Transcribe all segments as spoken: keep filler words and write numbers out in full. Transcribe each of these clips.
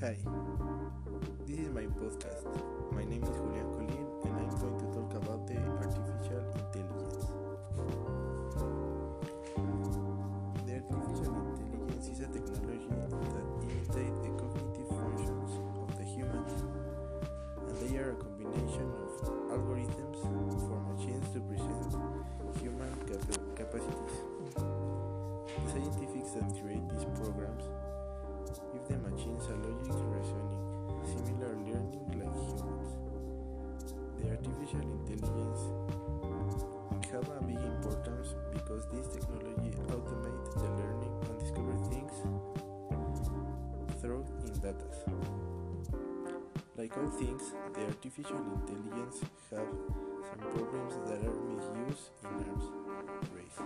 Hi, this is my podcast. My name is Julian Colin and I'm going to talk about the artificial intelligence. The artificial intelligence is a technology that imitates the cognitive functions of the humans, and they are a combination of algorithms for machines to present human cap- capacities. The scientists that create these programs give the machines a logic reasoning, similar learning like humans. The artificial intelligence have a big importance because this technology automates the learning and discover things through in data. Like all things, the artificial intelligence have some problems that are misused in arms race.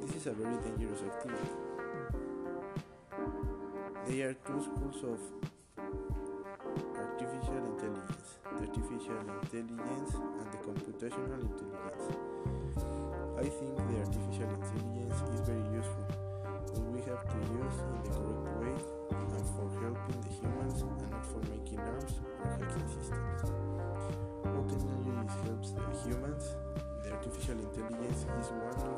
This is a very dangerous activity. There are two schools of artificial intelligence, the artificial intelligence and the computational intelligence. I think the artificial intelligence is very useful, but we have to use in the correct way and for helping the humans and not for making arms or hacking systems. All technologies helps the humans. The artificial intelligence is one